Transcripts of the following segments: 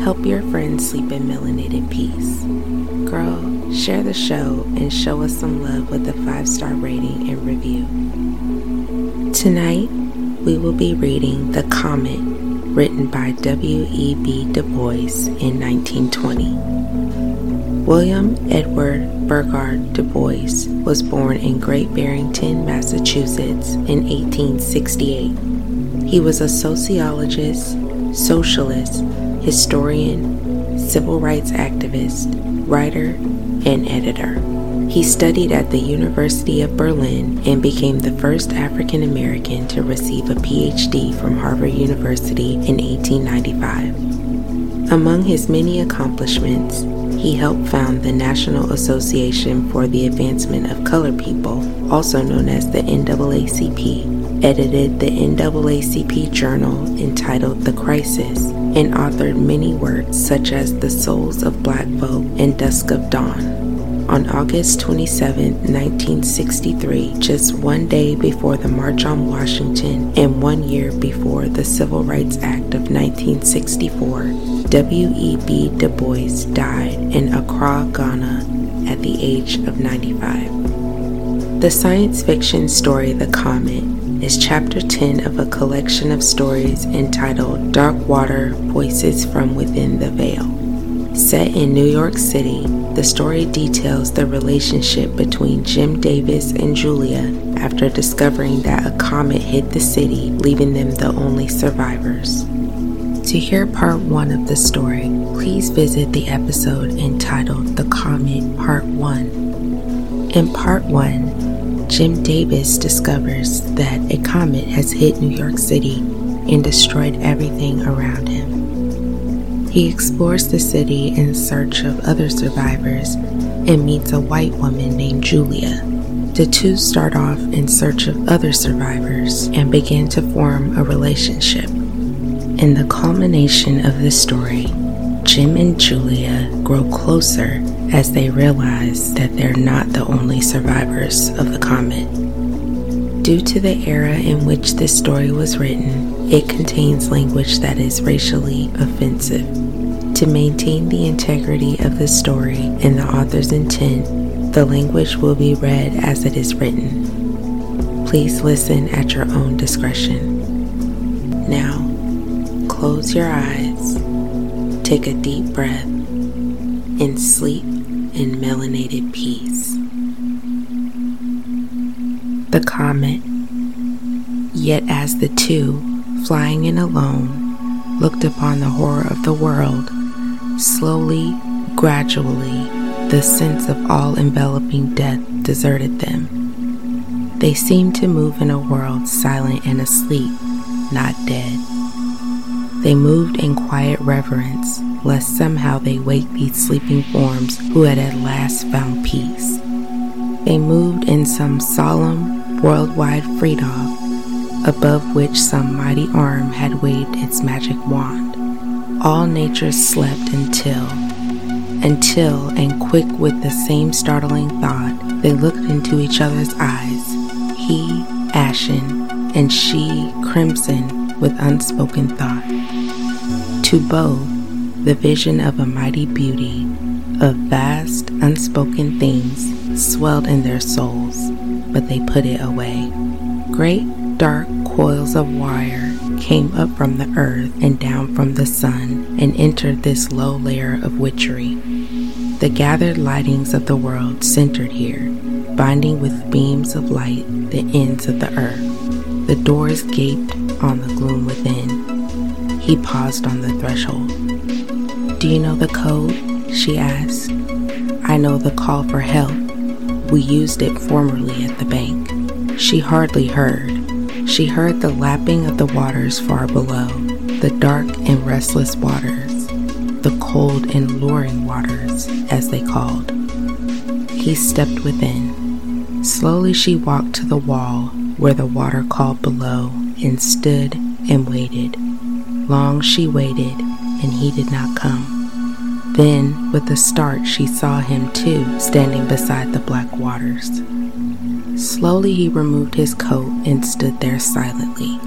Help your friends sleep in melanated peace. Girl, share the show and show us some love with a 5-star rating and review. Tonight, we will be reading The Comet, written by W.E.B. Du Bois in 1920. William Edward Burghardt Du Bois was born in Great Barrington, Massachusetts in 1868. He was a sociologist, socialist, historian, civil rights activist, writer, and editor. He studied at the University of Berlin and became the first African American to receive a PhD from Harvard University in 1895. Among his many accomplishments, he helped found the National Association for the Advancement of Colored People, also known as the NAACP, edited the NAACP journal entitled The Crisis, and authored many works such as The Souls of Black Folk and Dusk of Dawn. On August 27, 1963, just one day before the March on Washington and 1 year before the Civil Rights Act of 1964, W.E.B. Du Bois died in Accra, Ghana, at the age of 95. The science fiction story The Comet is chapter 10 of a collection of stories entitled Dark Water: Voices from Within the Veil. Set in New York City, the story details the relationship between Jim Davis and Julia after discovering that a comet hit the city, leaving them the only survivors. To hear part 1 of the story, please visit the episode entitled The Comet Part 1. In Part 1, Jim Davis discovers that a comet has hit New York City and destroyed everything around him. He explores the city in search of other survivors and meets a white woman named Julia. The two start off in search of other survivors and begin to form a relationship. In the culmination of the story, Jim and Julia grow closer as they realize that they're not the only survivors of the comet. Due to the era in which this story was written, it contains language that is racially offensive. To maintain the integrity of the story and the author's intent, the language will be read as it is written. Please listen at your own discretion. Now, close your eyes. Take a deep breath and sleep in melanated peace. The Comet. Yet as the two, flying in alone, looked upon the horror of the world, slowly, gradually, the sense of all-enveloping death deserted them. They seemed to move in a world silent and asleep, not dead. They moved in quiet reverence, lest somehow they wake these sleeping forms who had at last found peace. They moved in some solemn, worldwide freedom, above which some mighty arm had waved its magic wand. All nature slept until, and quick with the same startling thought, they looked into each other's eyes, he ashen, and she crimson with unspoken thought. To both, the vision of a mighty beauty, of vast, unspoken things, swelled in their souls, but they put it away. Great dark coils of wire came up from the earth and down from the sun and entered this low layer of witchery. The gathered lightings of the world centered here, binding with beams of light the ends of the earth. The doors gaped on the gloom within. He paused on the threshold. "Do you know the code?" she asked. "I know the call for help. We used it formerly at the bank." She hardly heard. She heard the lapping of the waters far below, the dark and restless waters, the cold and luring waters, as they called. He stepped within. Slowly she walked to the wall where the water called below and stood and waited. Long she waited, and he did not come. Then, with a start, she saw him too, standing beside the black waters. Slowly he removed his coat and stood there silently.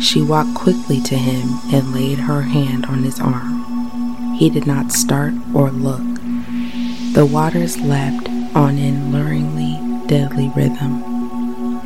She walked quickly to him and laid her hand on his arm. He did not start or look. The waters lapped on in luringly, deadly rhythm.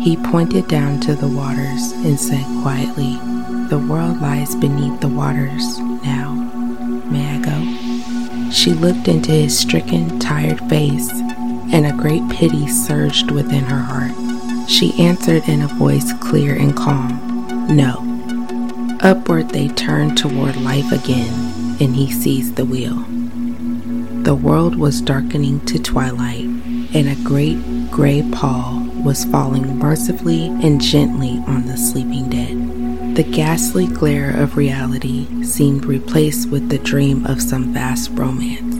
He pointed down to the waters and said quietly, "The world lies beneath the waters now. May I go?" She looked into his stricken, tired face, and a great pity surged within her heart. She answered in a voice clear and calm, "No." Upward they turned toward life again, and he seized the wheel. The world was darkening to twilight, and a great gray pall was falling mercifully and gently on the sleeping dead. The ghastly glare of reality seemed replaced with the dream of some vast romance.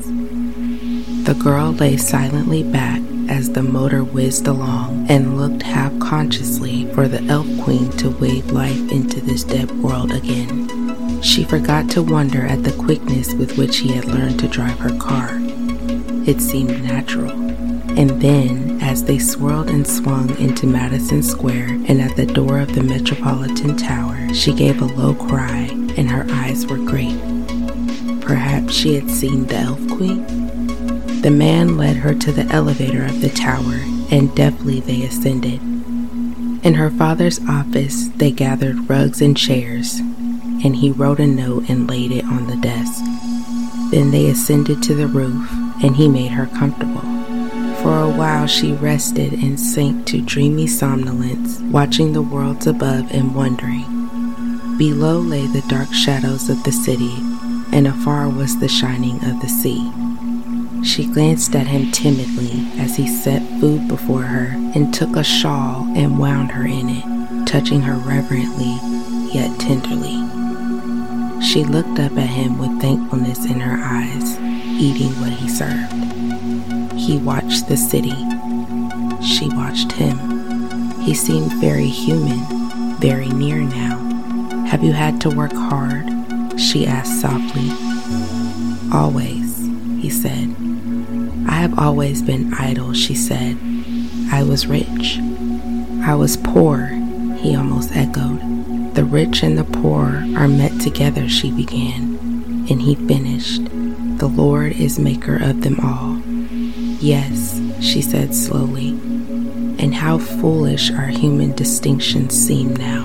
The girl lay silently back as the motor whizzed along and looked half-consciously for the elf queen to wave life into this dead world again. She forgot to wonder at the quickness with which he had learned to drive her car. It seemed natural. And then, as they swirled and swung into Madison Square and at the door of the Metropolitan Tower, she gave a low cry and her eyes were great. Perhaps she had seen the elf queen? The man led her to the elevator of the tower, and deftly they ascended. In her father's office, they gathered rugs and chairs, and he wrote a note and laid it on the desk. Then they ascended to the roof, and he made her comfortable. For a while, she rested and sank to dreamy somnolence, watching the worlds above and wondering. Below lay the dark shadows of the city, and afar was the shining of the sea. She glanced at him timidly as he set food before her and took a shawl and wound her in it, touching her reverently, yet tenderly. She looked up at him with thankfulness in her eyes, eating what he served. He watched the city. She watched him. He seemed very human, very near now. "Have you had to work hard?" she asked softly. "Always," he said. "I have always been idle," she said. "I was rich." "I was poor," he almost echoed. "The rich and the poor are met together," she began, and he finished. "The Lord is maker of them all." "Yes," she said slowly. "And how foolish our human distinctions seem now."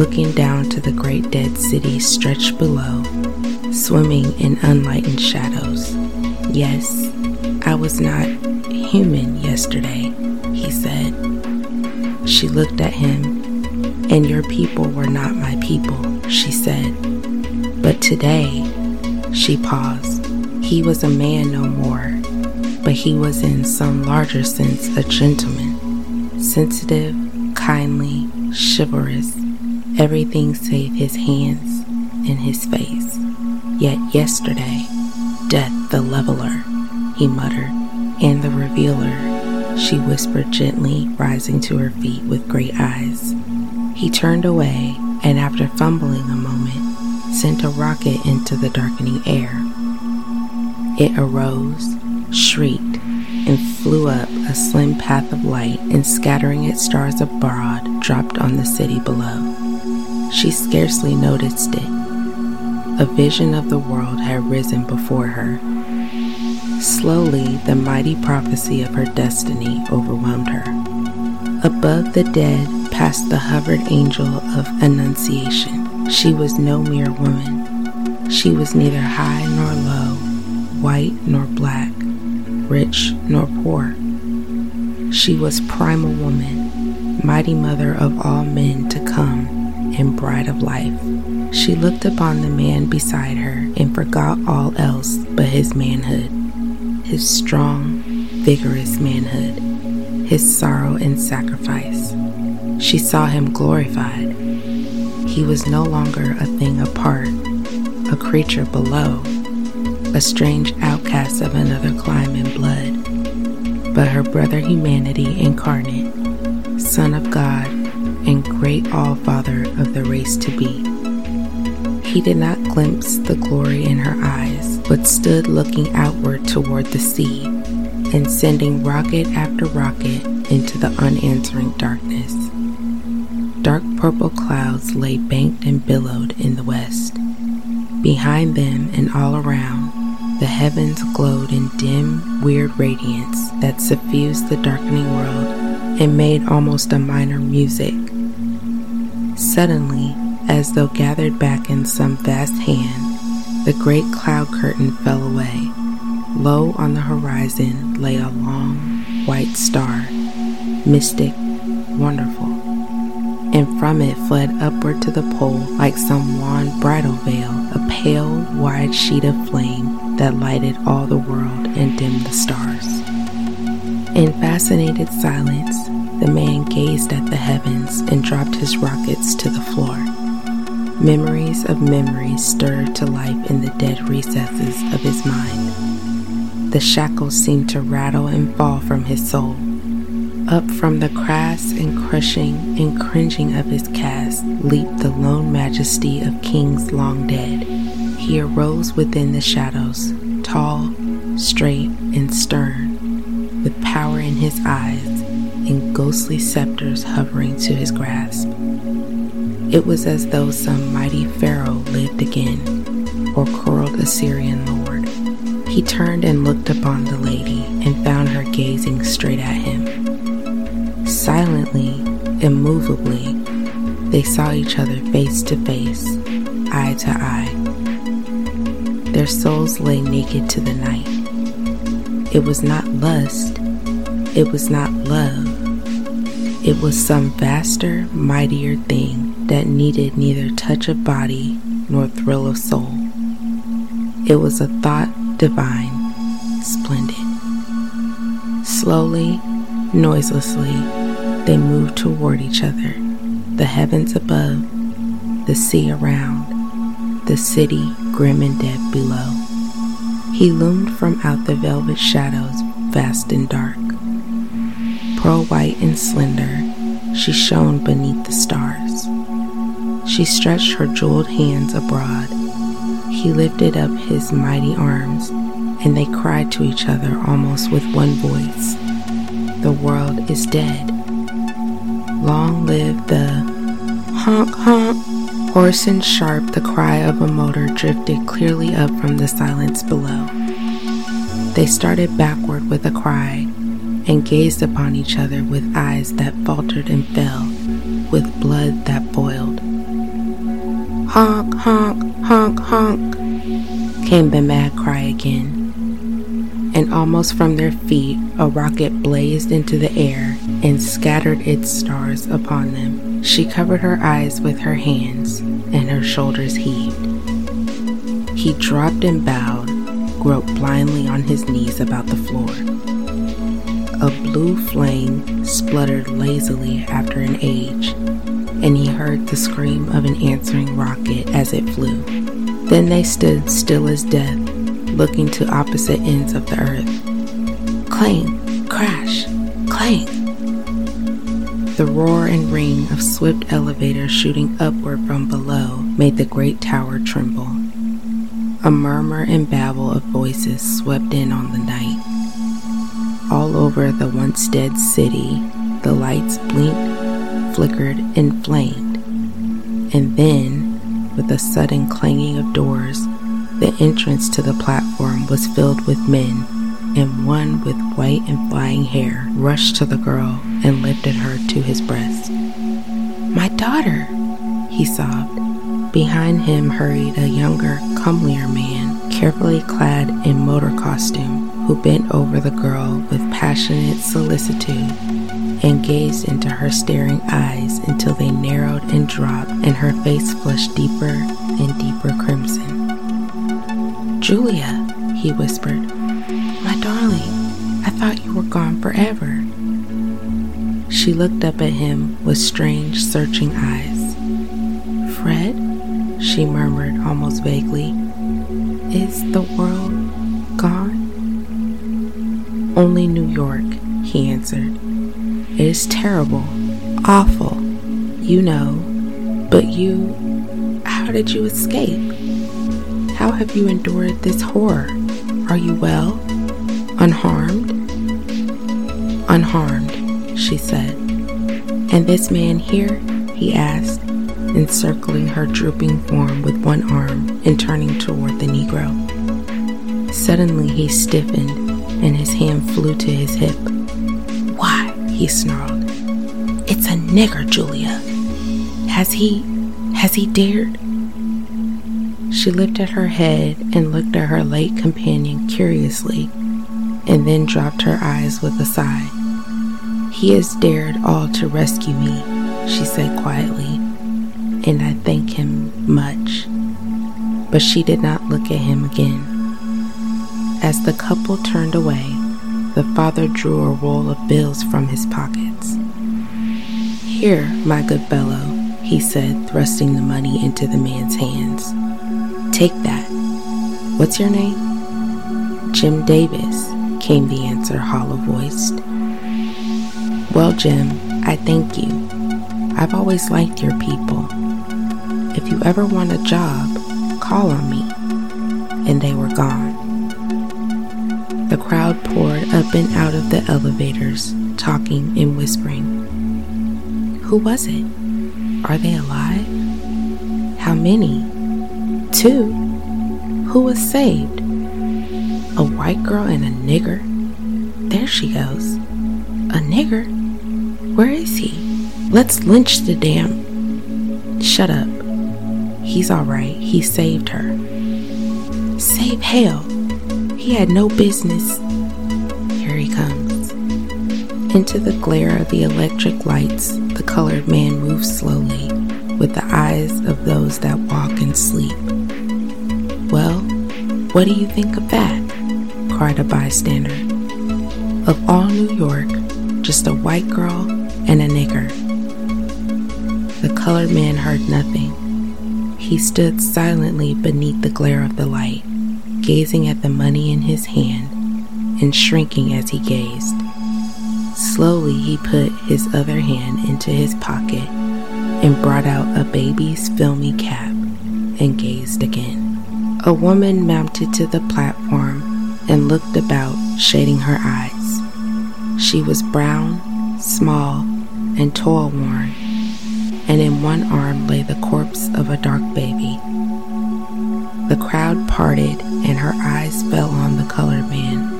Looking down to the great dead city stretched below, swimming in unlightened shadows. "Yes, I was not human yesterday," he said. She looked at him. "And your people were not my people," she said. "But today," she paused, "he was a man no more, but he was in some larger sense a gentleman, sensitive, kindly, chivalrous, everything save his hands and his face. Yet yesterday, death the leveler," he muttered, "and the revealer," she whispered gently, rising to her feet with great eyes. He turned away and, after fumbling a moment, sent a rocket into the darkening air. It arose, shrieked, and flew up a slim path of light, and scattering its stars abroad, dropped on the city below. She scarcely noticed it. A vision of the world had risen before her. Slowly, the mighty prophecy of her destiny overwhelmed her. Above the dead, past the hovered angel of Annunciation, she was no mere woman. She was neither high nor low, white nor black, rich nor poor. She was primal woman, mighty mother of all men to come, and bride of life. She looked upon the man beside her and forgot all else but his manhood, his strong, vigorous manhood, his sorrow and sacrifice. She saw him glorified. He was no longer a thing apart, a creature below, a strange outcast of another clime and blood, but her brother humanity incarnate, Son of God and great All-Father of the race to be. He did not glimpse the glory in her eyes, but stood looking outward toward the sea and sending rocket after rocket into the unanswering darkness. Dark purple clouds lay banked and billowed in the west. Behind them and all around, the heavens glowed in dim, weird radiance that suffused the darkening world and made almost a minor music. Suddenly, as though gathered back in some vast hand, the great cloud curtain fell away. Low on the horizon lay a long, white star, mystic, wonderful, and from it fled upward to the pole like some wan bridal veil, a pale, wide sheet of flame that lighted all the world and dimmed the stars. In fascinated silence, the man gazed at the heavens and dropped his rockets to the floor. Memories of memories stirred to life in the dead recesses of his mind. The shackles seemed to rattle and fall from his soul. Up from the crass and crushing and cringing of his caste leaped the lone majesty of kings long dead. He arose within the shadows, tall, straight, and stern, with power in his eyes and ghostly scepters hovering to his grasp. It was as though some mighty pharaoh lived again, or curled Assyrian lord. He turned and looked upon the lady and found her gazing straight at him. Silently, immovably, they saw each other face to face, eye to eye. Their souls lay naked to the night. It was not lust, it was not love, it was some vaster, mightier thing that needed neither touch of body nor thrill of soul. It was a thought divine, splendid. Slowly, noiselessly, they moved toward each other, the heavens above, the sea around, the city grim and dead below. He loomed from out the velvet shadows, vast and dark. Pearl white and slender, she shone beneath the stars. She stretched her jeweled hands abroad. He lifted up his mighty arms, and they cried to each other almost with one voice, "The world is dead. Long live the honk honk." Hoarse and sharp, the cry of a motor drifted clearly up from the silence below. They started backward with a cry and gazed upon each other with eyes that faltered and fell, with blood that boiled. Honk, honk, honk, honk, came the mad cry again. And almost from their feet, a rocket blazed into the air and scattered its stars upon them. She covered her eyes with her hands, and her shoulders heaved. He dropped and bowed, groped blindly on his knees about the floor. A blue flame spluttered lazily after an age, and he heard the scream of an answering rocket as it flew. Then they stood still as death, looking to opposite ends of the earth. Clang, crash, clang. The roar and ring of swift elevators shooting upward from below made the great tower tremble. A murmur and babble of voices swept in on the night. All over the once dead city, the lights blinked, flickered, and flamed. And then, with a sudden clanging of doors, the entrance to the platform was filled with men, and one with white and flying hair rushed to the girl and lifted her to his breast. "My daughter," he sobbed. Behind him hurried a younger, comelier man, carefully clad in motor costume, who bent over the girl with passionate solicitude and gazed into her staring eyes until they narrowed and dropped and her face flushed deeper and deeper crimson. "Julia," he whispered, "my darling, I thought you were gone forever." She looked up at him with strange, searching eyes. "Fred?" she murmured almost vaguely. "Is the world gone?" "Only New York," he answered. "It is terrible, awful, you know. But you, how did you escape? How have you endured this horror? Are you well? Unharmed?" "Unharmed," she said. "And this man here?" he asked, encircling her drooping form with one arm and turning toward the Negro. Suddenly he stiffened and his hand flew to his hip. "Why?" he snarled. "It's a nigger, Julia. Has he dared?" She lifted her head and looked at her late companion curiously, and then dropped her eyes with a sigh. "He has dared all to rescue me," she said quietly, "and I thank him much." But she did not look at him again. As the couple turned away, the father drew a roll of bills from his pockets. "Here, my good fellow," he said, thrusting the money into the man's hands. "Take that. What's your name?" "Jim Davis," came the answer, hollow-voiced. "Well, Jim, I thank you. I've always liked your people. If you ever want a job, call on me." And they were gone. The crowd poured up and out of the elevators, talking and whispering. "Who was it? Are they alive? How many? 2? Who was saved? A white girl and a nigger? There she goes. A nigger? Where is he? Let's lynch the damn..." "Shut up. He's all right. He saved her." "Save hell. He had no business..." "Here he comes." Into the glare of the electric lights, the colored man moved slowly, with the eyes of those that walk in sleep. "Well, what do you think of that?" cried a bystander. "Of all New York, just a white girl and a nigger." The colored man heard nothing. He stood silently beneath the glare of the light, gazing at the money in his hand and shrinking as he gazed. Slowly he put his other hand into his pocket and brought out a baby's filmy cap and gazed again. A woman mounted to the platform and looked about, shading her eyes. She was brown, small, and toil-worn, and in one arm lay the corpse of a dark baby. The crowd parted, and her eyes fell on the colored man.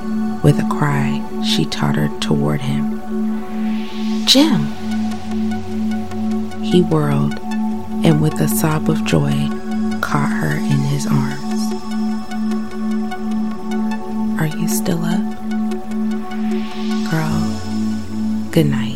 With a cry, she tottered toward him. "Jim!" He whirled, and with a sob of joy, caught her in his arms. "Are you still up? Girl, good night."